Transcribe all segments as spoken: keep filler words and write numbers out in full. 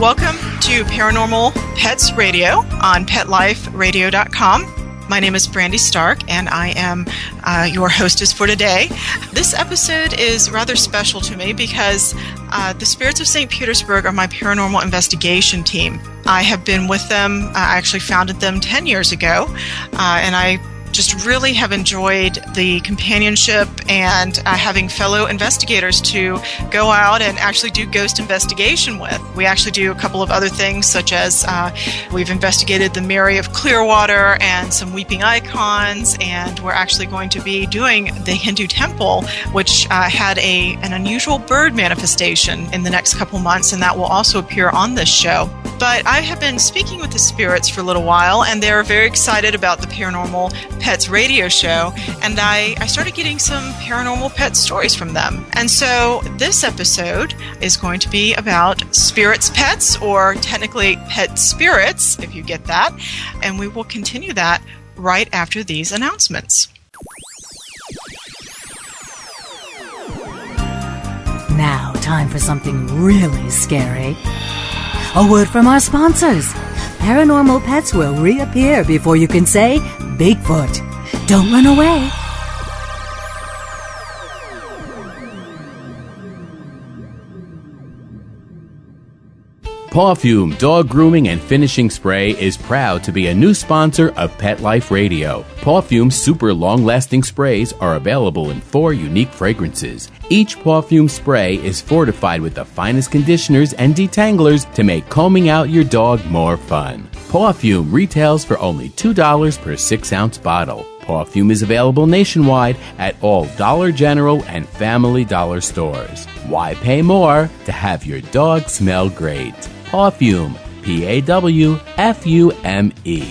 Welcome to Paranormal Pets Radio on Pet Life Radio dot com. My name is Brandi Stark, and I am uh, your hostess for today. This episode is rather special to me because uh, the Spirits of Saint Petersburg are my paranormal investigation team. I have been with them. Uh, I actually founded them ten years ago, uh, and I just really have enjoyed the companionship and uh, having fellow investigators to go out and actually do ghost investigation with. We actually do a couple of other things, such as uh, we've investigated the Mary of Clearwater and some weeping icons, and we're actually going to be doing the Hindu temple, which uh, had a an unusual bird manifestation in the next couple months, and that will also appear on this show. But I have been speaking with the spirits for a little while, and they're very excited about the Paranormal Pets radio show, and I, I started getting some paranormal pet stories from them. And so this episode is going to be about spirits pets, or technically pet spirits, if you get that, and we will continue that right after these announcements. Now, time for something really scary. A word from our sponsors. Paranormal Pets will reappear before you can say Bigfoot. Don't run away. Pawfume Dog Grooming and Finishing Spray is proud to be a new sponsor of Pet Life Radio. Pawfume's super long-lasting sprays are available in four unique fragrances. Each Pawfume spray is fortified with the finest conditioners and detanglers to make combing out your dog more fun. Pawfume retails for only two dollars per six-ounce bottle. Pawfume is available nationwide at all Dollar General and Family Dollar stores. Why pay more to have your dog smell great? Pawfume, P A W F U M E.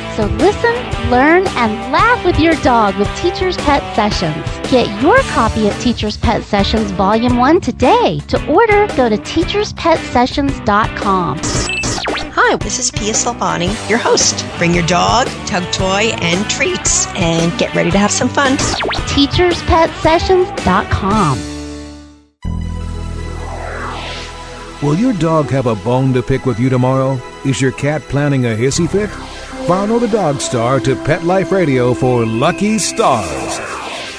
So listen, learn, and laugh with your dog with Teacher's Pet Sessions. Get your copy of Teacher's Pet Sessions Volume one today. To order, go to teachers pet sessions dot com. Hi, this is Pia Silvani, your host. Bring your dog, tug toy, and treats, and get ready to have some fun. teachers pet sessions dot com. Will your dog have a bone to pick with you tomorrow? Is your cat planning a hissy fit? Follow the Dog Star to Pet Life Radio for Lucky Stars,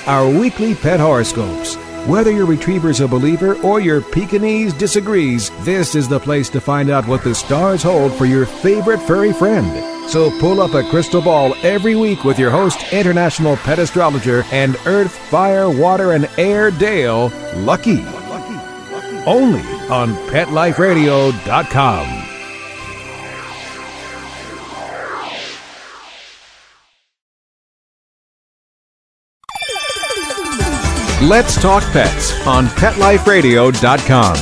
our weekly pet horoscopes. Whether your retriever's a believer or your Pekingese disagrees, this is the place to find out what the stars hold for your favorite furry friend. So pull up a crystal ball every week with your host, international pet astrologer, and earth, fire, water, and air Dale Lucky. Only on Pet Life Radio dot com. Let's Talk Pets on Pet Life Radio dot com.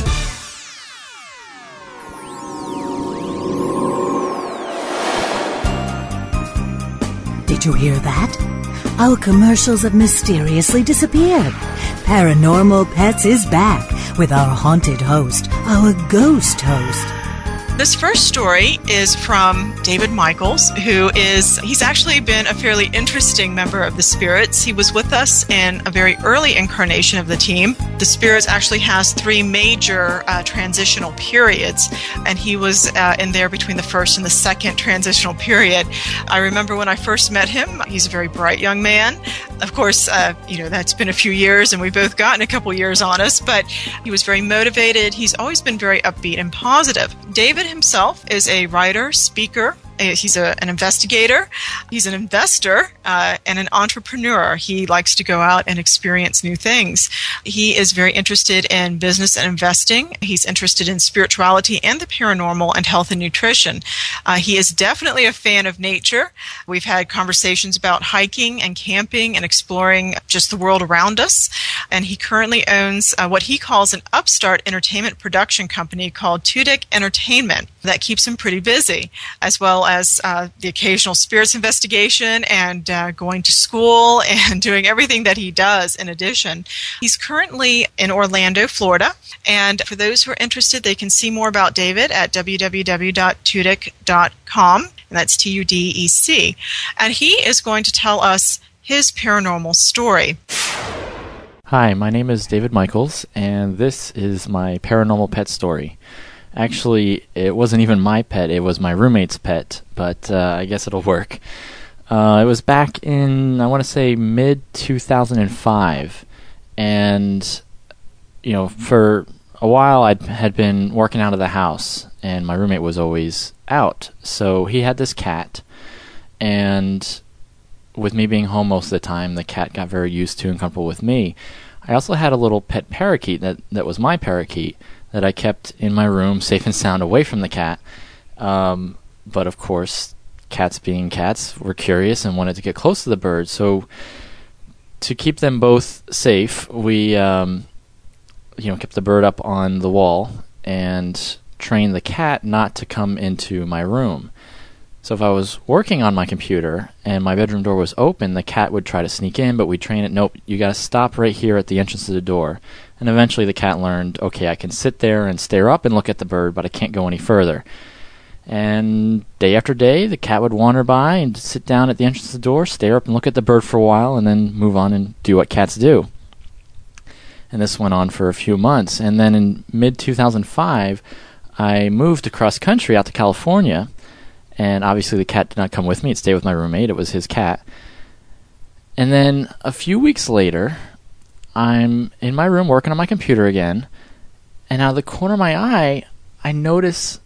Did you hear that? Our commercials have mysteriously disappeared. Paranormal Pets is back with our haunted host, our ghost host. This first story is from David Michaels, who is, he's actually been a fairly interesting member of the Spirits. He was with us in a very early incarnation of the team. The Spirits actually has three major uh, transitional periods, and he was uh, in there between the first and the second transitional period. I remember when I first met him, he's a very bright young man. Of course, uh, you know, that's been a few years, and we've both gotten a couple years on us, but he was very motivated. He's always been very upbeat and positive. David himself is a writer, speaker. He's a, an investigator. He's an investor uh, and an entrepreneur. He likes to go out and experience new things. He is very interested in business and investing. He's interested in spirituality and the paranormal and health and nutrition. Uh, he is definitely a fan of nature. We've had conversations about hiking and camping and exploring just the world around us. And he currently owns uh, what he calls an upstart entertainment production company called Tudic Entertainment that keeps him pretty busy, as well as as uh, the occasional spirits investigation and uh, going to school and doing everything that he does in addition. He's currently in Orlando, Florida. And for those who are interested, they can see more about David at w w w dot tudic dot com. And that's T U D E C. And he is going to tell us his paranormal story. Hi, my name is David Michaels, and this is my paranormal pet story. Actually, it wasn't even my pet, it was my roommate's pet, but uh, I guess it'll work. Uh, it was back in, I want to say, mid two thousand five, and, you know, for a while I had been working out of the house, and my roommate was always out, so he had this cat, and with me being home most of the time, the cat got very used to and comfortable with me. I also had a little pet parakeet that, that was my parakeet, that I kept in my room, safe and sound, away from the cat. Um, but of course, cats being cats, were curious and wanted to get close to the bird. So to keep them both safe, we um, you know, kept the bird up on the wall and trained the cat not to come into my room. So if I was working on my computer and my bedroom door was open, the cat would try to sneak in, but we'd train it, nope, you got to stop right here at the entrance to the door. And eventually the cat learned, okay, I can sit there and stare up and look at the bird, but I can't go any further. And day after day, the cat would wander by and sit down at the entrance of the door, stare up and look at the bird for a while, and then move on and do what cats do. And this went on for a few months. And then in mid two thousand five, I moved across country out to California, and obviously the cat did not come with me. It stayed with my roommate. It was his cat. And then a few weeks later, I'm in my room working on my computer again, and out of the corner of my eye, I notice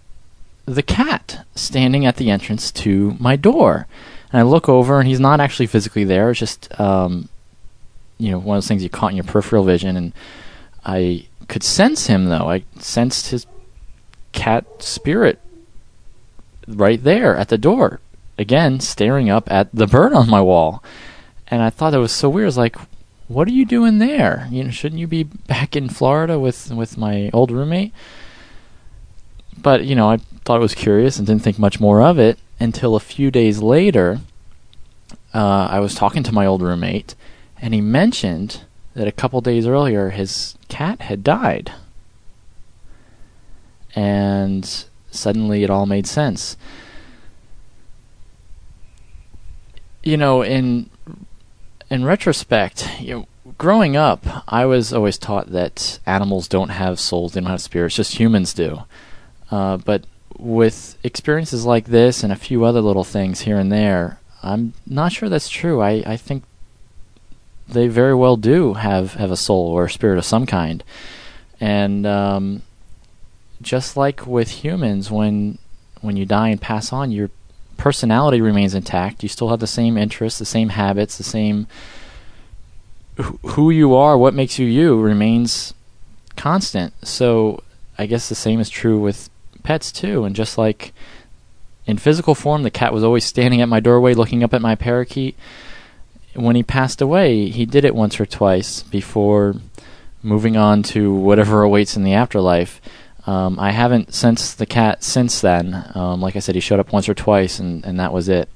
the cat standing at the entrance to my door. And I look over, and he's not actually physically there. It's just, um, you know, one of those things you caught in your peripheral vision. And I could sense him, though. I sensed his cat spirit right there at the door, again, staring up at the bird on my wall. And I thought that was so weird. It was like, what are you doing there? You know, shouldn't you be back in Florida with, with my old roommate? But, you know, I thought it was curious and didn't think much more of it until a few days later, uh, I was talking to my old roommate, and he mentioned that a couple days earlier his cat had died. And suddenly it all made sense. You know, in... In retrospect, you know, growing up, I was always taught that animals don't have souls, they don't have spirits, just humans do. Uh, but with experiences like this and a few other little things here and there, I'm not sure that's true. I, I think they very well do have, have a soul or a spirit of some kind. And um, just like with humans, when when you die and pass on, your personality remains intact. You still have the same interests, the same habits, the same who you are, what makes you you remains constant. So I guess the same is true with pets too. And just like in physical form, the cat was always standing at my doorway looking up at my parakeet. When he passed away, he did it once or twice before moving on to whatever awaits in the afterlife. Um, I haven't sensed the cat since then. Um, like I said, he showed up once or twice, and, and that was it.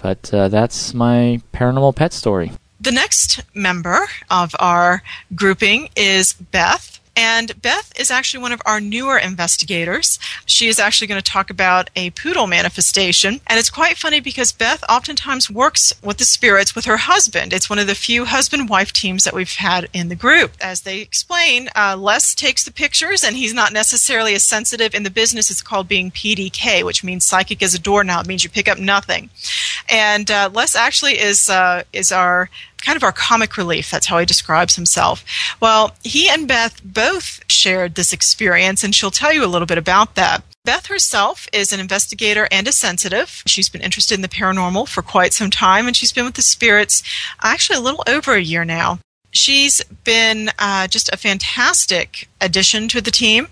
But uh, that's my paranormal pet story. The next member of our grouping is Beth. And Beth is actually one of our newer investigators. She is actually going to talk about a poodle manifestation. And it's quite funny because Beth oftentimes works with the spirits with her husband. It's one of the few husband-wife teams that we've had in the group. As they explain, uh, Les takes the pictures, and he's not necessarily as sensitive in the business. It's called being P D K, which means psychic as a door now. It means you pick up nothing. And uh, Les actually is uh, is our... kind of our comic relief. That's how he describes himself. Well, he and Beth both shared this experience, and she'll tell you a little bit about that. Beth herself is an investigator and a sensitive. She's been interested in the paranormal for quite some time, and she's been with the spirits actually a little over a year now. She's been uh, just a fantastic addition to the team,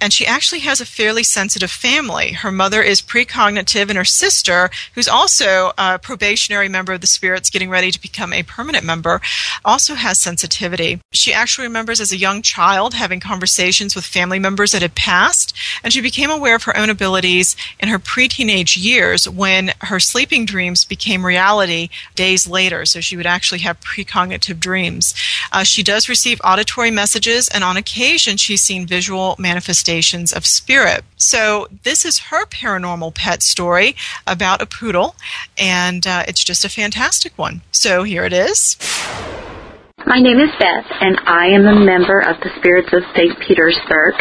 and she actually has a fairly sensitive family. Her mother is precognitive, and her sister, who's also a probationary member of the spirits getting ready to become a permanent member, also has sensitivity. She actually remembers as a young child having conversations with family members that had passed, and she became aware of her own abilities in her pre-teenage years when her sleeping dreams became reality days later, so she would actually have precognitive dreams. Uh, she does receive auditory messages, and on occasion she's seen visual manifestations of spirit. So this is her paranormal pet story about a poodle, and uh, it's just a fantastic one. So here it is. My name is Beth, and I am a member of the Spirits of Saint Petersburg,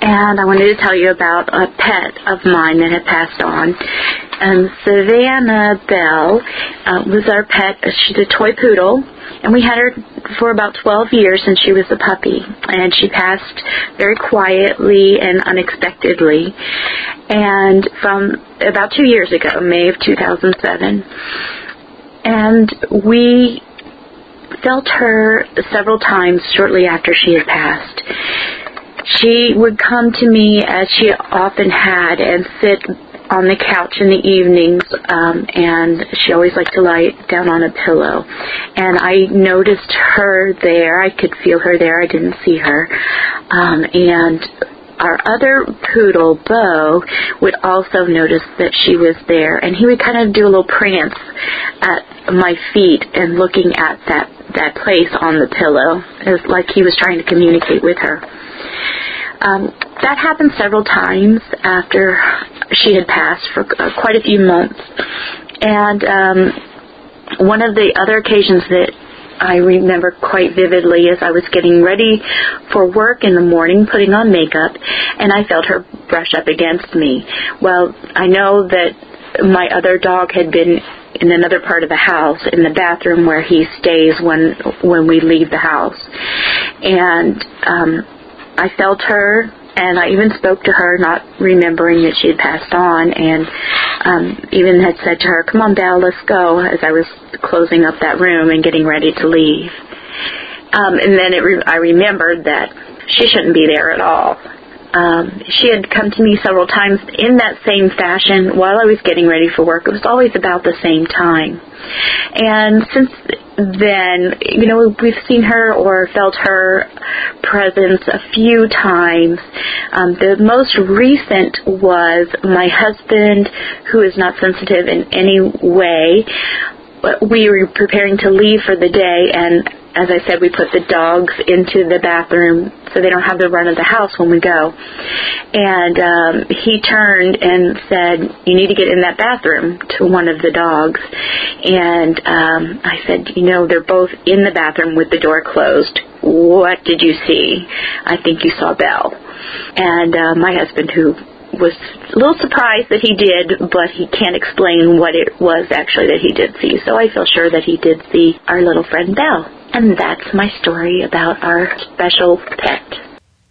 and I wanted to tell you about a pet of mine that had passed on. Um, Savannah Bell uh, was our pet. She's a toy poodle, and we had her for about twelve years, and she was a puppy, and she passed very quietly and unexpectedly, and from about two years ago, May of two thousand seven, and we felt her several times shortly after she had passed. She would come to me, as she often had, and sit on the couch in the evenings, um, and she always liked to lie down on a pillow. And I noticed her there. I could feel her there. I didn't see her. Um, and our other poodle, Beau, would also notice that she was there, and he would kind of do a little prance at my feet and looking at that that place on the pillow. It was like he was trying to communicate with her. Um, that happened several times after she had passed for quite a few months. And um, one of the other occasions that I remember quite vividly is I was getting ready for work in the morning, putting on makeup, and I felt her brush up against me. Well, I know that my other dog had been in another part of the house, in the bathroom where he stays when when we leave the house. And um, I felt her, and I even spoke to her, not remembering that she had passed on, and um, even had said to her, "Come on, Belle, let's go," as I was closing up that room and getting ready to leave. Um, and then it re- I remembered that she shouldn't be there at all. Um, she had come to me several times in that same fashion while I was getting ready for work. It was always about the same time. And since then, you know, we've seen her or felt her presence a few times. Um, the most recent was my husband, who is not sensitive in any way. We were preparing to leave for the day, and as I said, we put the dogs into the bathroom so they don't have the run of the house when we go. And um, he turned and said, "You need to get in that bathroom," to one of the dogs. And um, I said, "You know, they're both in the bathroom with the door closed. What did you see? I think you saw Belle." And uh, my husband, who was a little surprised that he did, but he can't explain what it was actually that he did see. So I feel sure that he did see our little friend Belle. And that's my story about our special pet.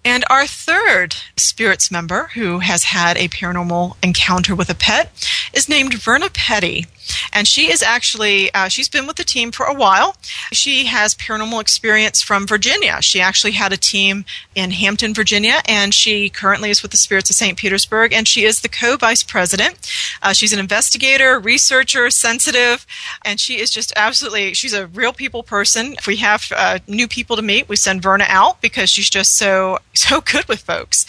And our third Spirits member who has had a paranormal encounter with a pet is named Verna Petty. And she is actually, uh, she's been with the team for a while. She has paranormal experience from Virginia. She actually had a team in Hampton, Virginia, and she currently is with the Spirits of Saint Petersburg, and she is the co-vice president. Uh, she's an investigator, researcher, sensitive, and she is just absolutely, she's a real people person. If we have uh, new people to meet, we send Verna out because she's just so, so good with folks.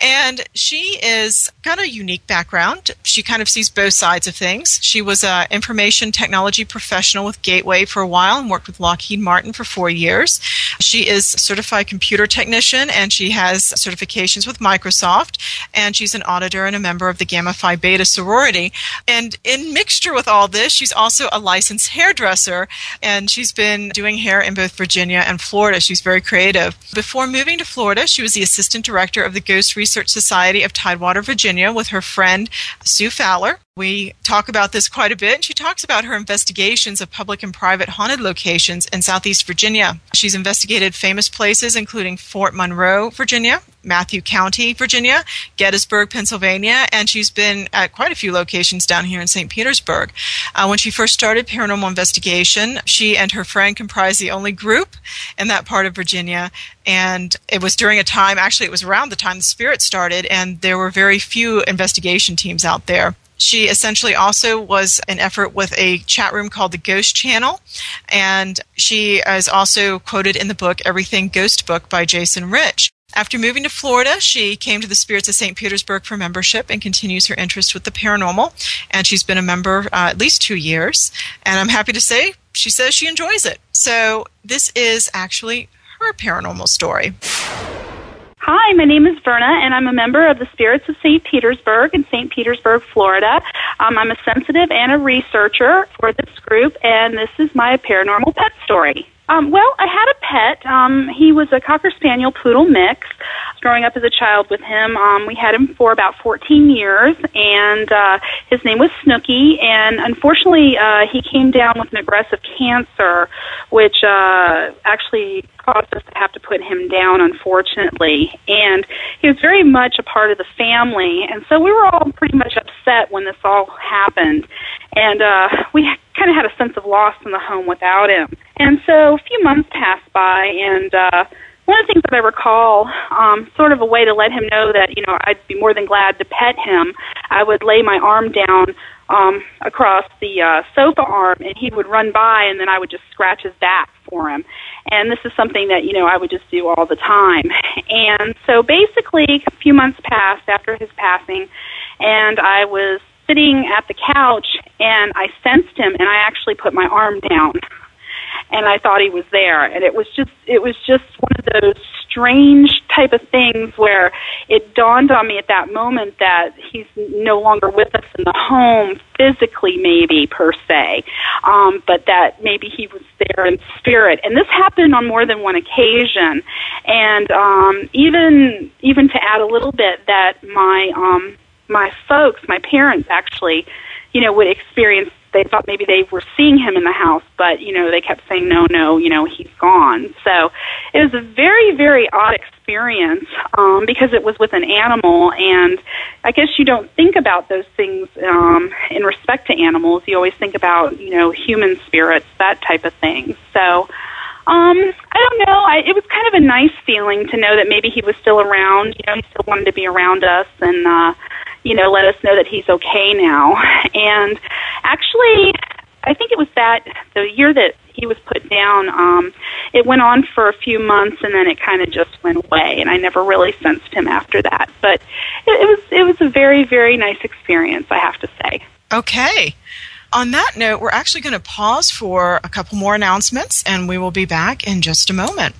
And she is got a unique background. She kind of sees both sides of things. She was a Uh, information technology professional with Gateway for a while and worked with Lockheed Martin for four years. She is a certified computer technician, and she has certifications with Microsoft, and she's an auditor and a member of the Gamma Phi Beta sorority. And in mixture with all this, she's also a licensed hairdresser, and she's been doing hair in both Virginia and Florida. She's very creative. Before moving to Florida, she was the assistant director of the Ghost Research Society of Tidewater, Virginia, with her friend Sue Fowler. We talk about this quite a bit, and she talks about her investigations of public and private haunted locations in Southeast Virginia. She's investigated famous places including Fort Monroe, Virginia, Matthew County, Virginia, Gettysburg, Pennsylvania, and she's been at quite a few locations down here in Saint Petersburg. Uh, when she first started paranormal investigation, she and her friend comprised the only group in that part of Virginia, and it was during a time, actually it was around the time the Spirit started, and there were very few investigation teams out there. She essentially also was an effort with a chat room called the Ghost Channel, and she is also quoted in the book Everything Ghost Book by Jason Rich. After moving to Florida, she came to the Spirits of Saint Petersburg for membership and continues her interest with the paranormal, and she's been a member uh, at least two years, and I'm happy to say she says she enjoys it. So this is actually her paranormal story. Hi, my name is Verna, and I'm a member of the Spirits of Saint Petersburg in Saint Petersburg, Florida. Um, I'm a sensitive and a researcher for this group, and this is my paranormal pet story. Um, well, I had a pet. Um, he was a Cocker Spaniel Poodle mix. Growing up as a child with him, um, we had him for about fourteen years, and uh, his name was Snooky, and unfortunately, uh, he came down with an aggressive cancer, which uh, actually caused us to have to put him down, unfortunately, and he was very much a part of the family, and so we were all pretty much upset when this all happened, and uh, we kind of had a sense of loss in the home without him. And so a few months passed by, and uh, one of the things that I recall, um, sort of a way to let him know that, you know, I'd be more than glad to pet him, I would lay my arm down um, across the uh, sofa arm, and he would run by, and then I would just scratch his back for him. And this is something that, you know, I would just do all the time. And so basically a few months passed after his passing, and I was sitting at the couch, and I sensed him, and I actually put my arm down. And I thought he was there, and it was just it was just one of those strange type of things where it dawned on me at that moment that he's no longer with us in the home physically, maybe, per se, um, but that maybe he was there in spirit. And this happened on more than one occasion, and um, even even to add a little bit, that my um, my folks, my parents actually, you know, would experience. They thought maybe they were seeing him in the house, but, you know, they kept saying, no, no, you know, he's gone. So it was a very, very odd experience um, because it was with an animal, and I guess you don't think about those things um, in respect to animals. You always think about, you know, human spirits, that type of thing. So um, I don't know. I, it was kind of a nice feeling to know that maybe he was still around. You know, he still wanted to be around us, and uh you know, let us know that he's okay now. And actually, I think it was that the year that he was put down, um, it went on for a few months, and then it kind of just went away, and I never really sensed him after that. But it, it was it was a very, very nice experience, I have to say. Okay. On that note, we're actually going to pause for a couple more announcements, and we will be back in just a moment.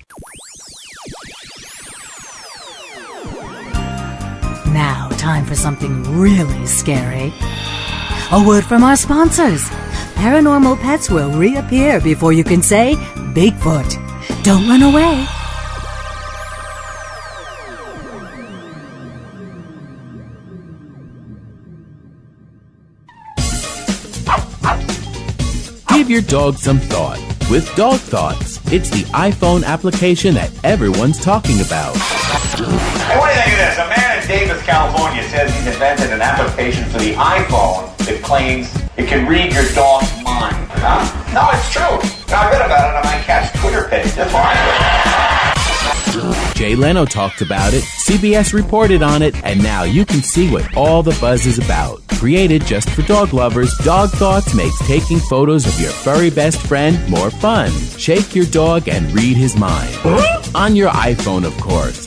Now, time for something really scary. A word from our sponsors. Paranormal Pets will reappear before you can say Bigfoot. Don't run away. Give your dog some thought with Dog Thoughts. It's the iPhone application that everyone's talking about. Hey, what do you think of this? A man in Davis, California says he's invented an application for the iPhone that claims it can read your dog's mind. Huh? No, it's true. I read about it on my cat's Twitter page. That's why. Jay Leno talked about it, C B S reported on it, and now you can see what all the buzz is about. Created just for dog lovers, Dog Thoughts makes taking photos of your furry best friend more fun. Shake your dog and read his mind. On your iPhone, of course.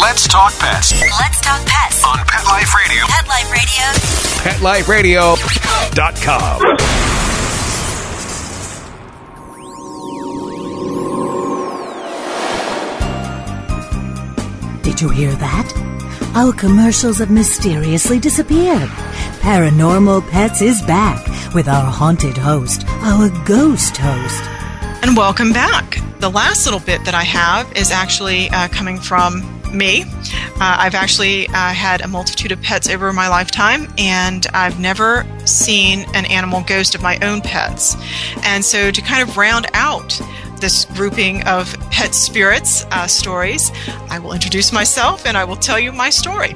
Let's talk pets. Let's talk pets on Pet Life Radio. Pet Life Radio. pet life radio dot com. Did you hear that? Our commercials have mysteriously disappeared. Paranormal Pets is back with our haunted host, our ghost host. And welcome back. The last little bit that I have is actually uh, coming from me. Uh, I've actually uh, had a multitude of pets over my lifetime, and I've never seen an animal ghost of my own pets. And so to kind of round out this grouping of pet spirits uh, stories, I will introduce myself and I will tell you my story.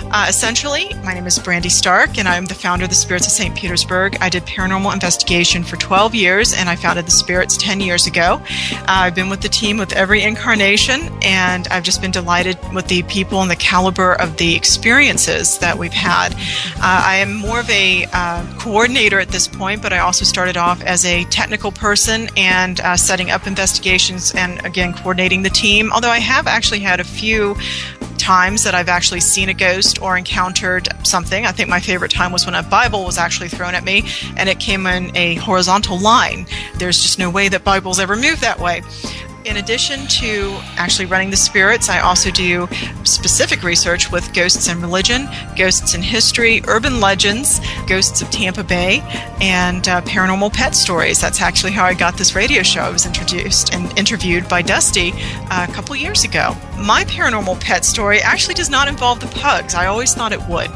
Uh, essentially, my name is Brandi Stark, and I'm the founder of the Spirits of Saint Petersburg. I did paranormal investigation for twelve years, and I founded the Spirits ten years ago. Uh, I've been with the team with every incarnation, and I've just been delighted with the people and the caliber of the experiences that we've had. Uh, I am more of a uh, coordinator at this point, but I also started off as a technical person and uh, setting up Up investigations and, again, coordinating the team, although I have actually had a few times that I've actually seen a ghost or encountered something. I think my favorite time was when a Bible was actually thrown at me, and it came in a horizontal line. There's just no way that Bibles ever move that way. In addition to actually running the spirits, I also do specific research with ghosts and religion, ghosts and history, urban legends, ghosts of Tampa Bay, and uh, paranormal pet stories. That's actually how I got this radio show. I was introduced and interviewed by Dusty uh, a couple years ago. My paranormal pet story actually does not involve the pugs. I always thought it would,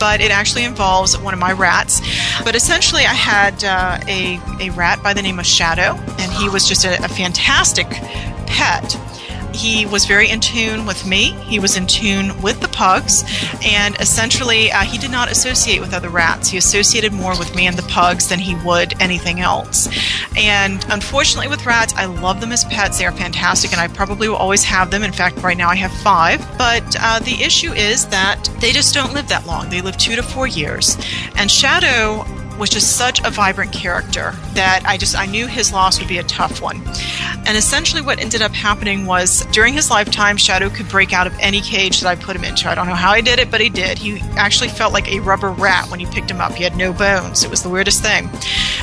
but it actually involves one of my rats. But essentially, I had uh, a, a rat by the name of Shadow, and he was just a, a fantastic pet. he was very in tune with me. He was in tune with the pugs, and essentially uh, he did not associate with other rats. He associated more with me and the pugs than he would anything else. And unfortunately with rats, I love them as pets. They are fantastic, and I probably will always have them. In fact, right now I have five. But uh, the issue is that they just don't live that long. They live two to four years. And Shadow was just such a vibrant character that I just I knew his loss would be a tough one. And essentially what ended up happening was during his lifetime, Shadow could break out of any cage that I put him into. I don't know how he did it, but he did. He actually felt like a rubber rat when you picked him up. He had no bones. It was the weirdest thing.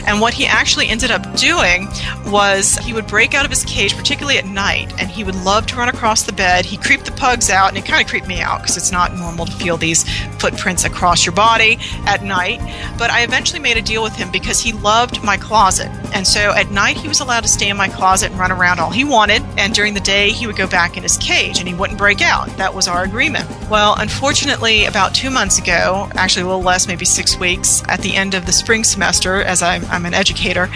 And what he actually ended up doing was he would break out of his cage, particularly at night, and he would love to run across the bed. He creeped the pugs out, and it kind of creeped me out because it's not normal to feel these footprints across your body at night. But I eventually made a deal with him because he loved my closet. And so at night, he was allowed to stay in my closet and run around all he wanted. And during the day, he would go back in his cage and he wouldn't break out. That was our agreement. Well, unfortunately, about two months ago, actually a little less, maybe six weeks, at the end of the spring semester, as I'm, I'm an educator,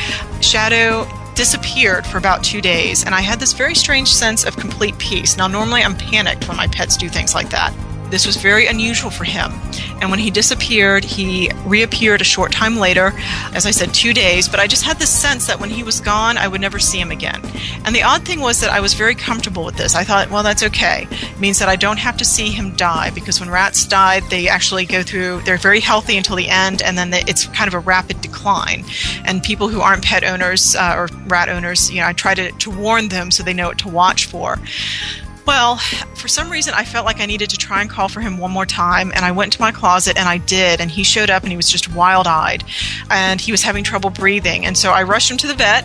Shadow disappeared for about two days. And I had this very strange sense of complete peace. Now, normally I'm panicked when my pets do things like that. This was very unusual for him. And when he disappeared, he reappeared a short time later, as I said, two days. But I just had this sense that when he was gone, I would never see him again. And the odd thing was that I was very comfortable with this. I thought, well, that's okay. It means that I don't have to see him die, because when rats die, they actually go through, they're very healthy until the end, and then it's kind of a rapid decline. And people who aren't pet owners uh, or rat owners, you know, I try to, to warn them so they know what to watch for. Well, for some reason, I felt like I needed to try and call for him one more time, and I went to my closet, and I did, and he showed up, and he was just wild-eyed, and he was having trouble breathing, and so I rushed him to the vet.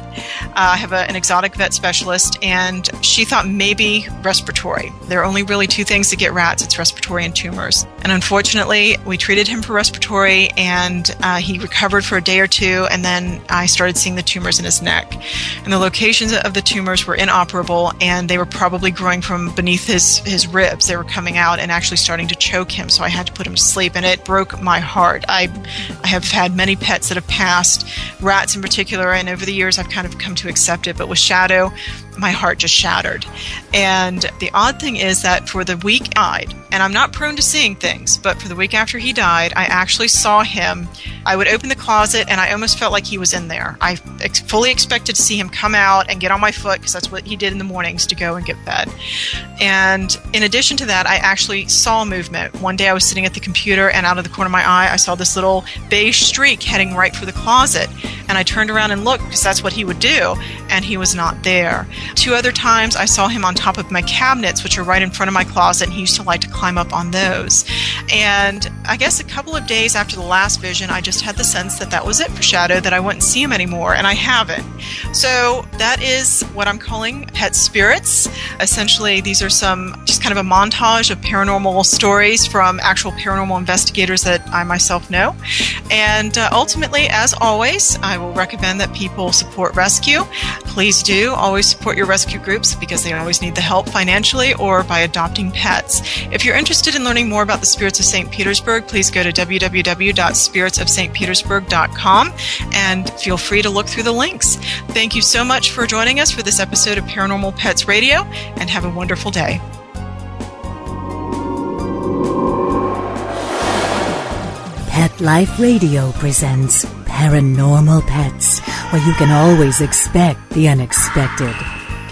Uh, I have a, an exotic vet specialist, and she thought maybe respiratory. There are only really two things that get rats. It's respiratory and tumors, and unfortunately, we treated him for respiratory, and uh, he recovered for a day or two, and then I started seeing the tumors in his neck, and the locations of the tumors were inoperable, and they were probably growing from beneath his, his ribs. They were coming out and actually starting to choke him, so I had to put him to sleep, and it broke my heart. I, I have had many pets that have passed, rats in particular, and over the years I've kind of come to accept it, but with Shadow, my heart just shattered. And the odd thing is that for the week he died, and I'm not prone to seeing things, but for the week after he died, I actually saw him. I would open the closet, and I almost felt like he was in there. I ex- fully expected to see him come out and get on my foot, because that's what he did in the mornings to go and get fed. And in addition to that, I actually saw movement. One day I was sitting at the computer, and out of the corner of my eye, I saw this little beige streak heading right for the closet. And I turned around and looked, because that's what he would do, and he was not there. Two other times I saw him on top of my cabinets, which are right in front of my closet, and he used to like to climb up on those. And I guess a couple of days after the last vision, I just had the sense that that was it for Shadow, that I wouldn't see him anymore, and I haven't. So that is what I'm calling Pet Spirits. Essentially, these are some just kind of a montage of paranormal stories from actual paranormal investigators that I myself know. And uh, ultimately, as always, I will recommend that people support rescue. Please do always support your rescue groups, because they always need the help financially or by adopting pets. If you're interested in learning more about the Spirits of Saint Petersburg, please go to w w w dot spirits of s t petersburg dot com and feel free to look through the links. Thank you so much for joining us for this episode of Paranormal Pets Radio, and have a wonderful day. Pet Life Radio presents Paranormal Pets, where you can always expect the unexpected.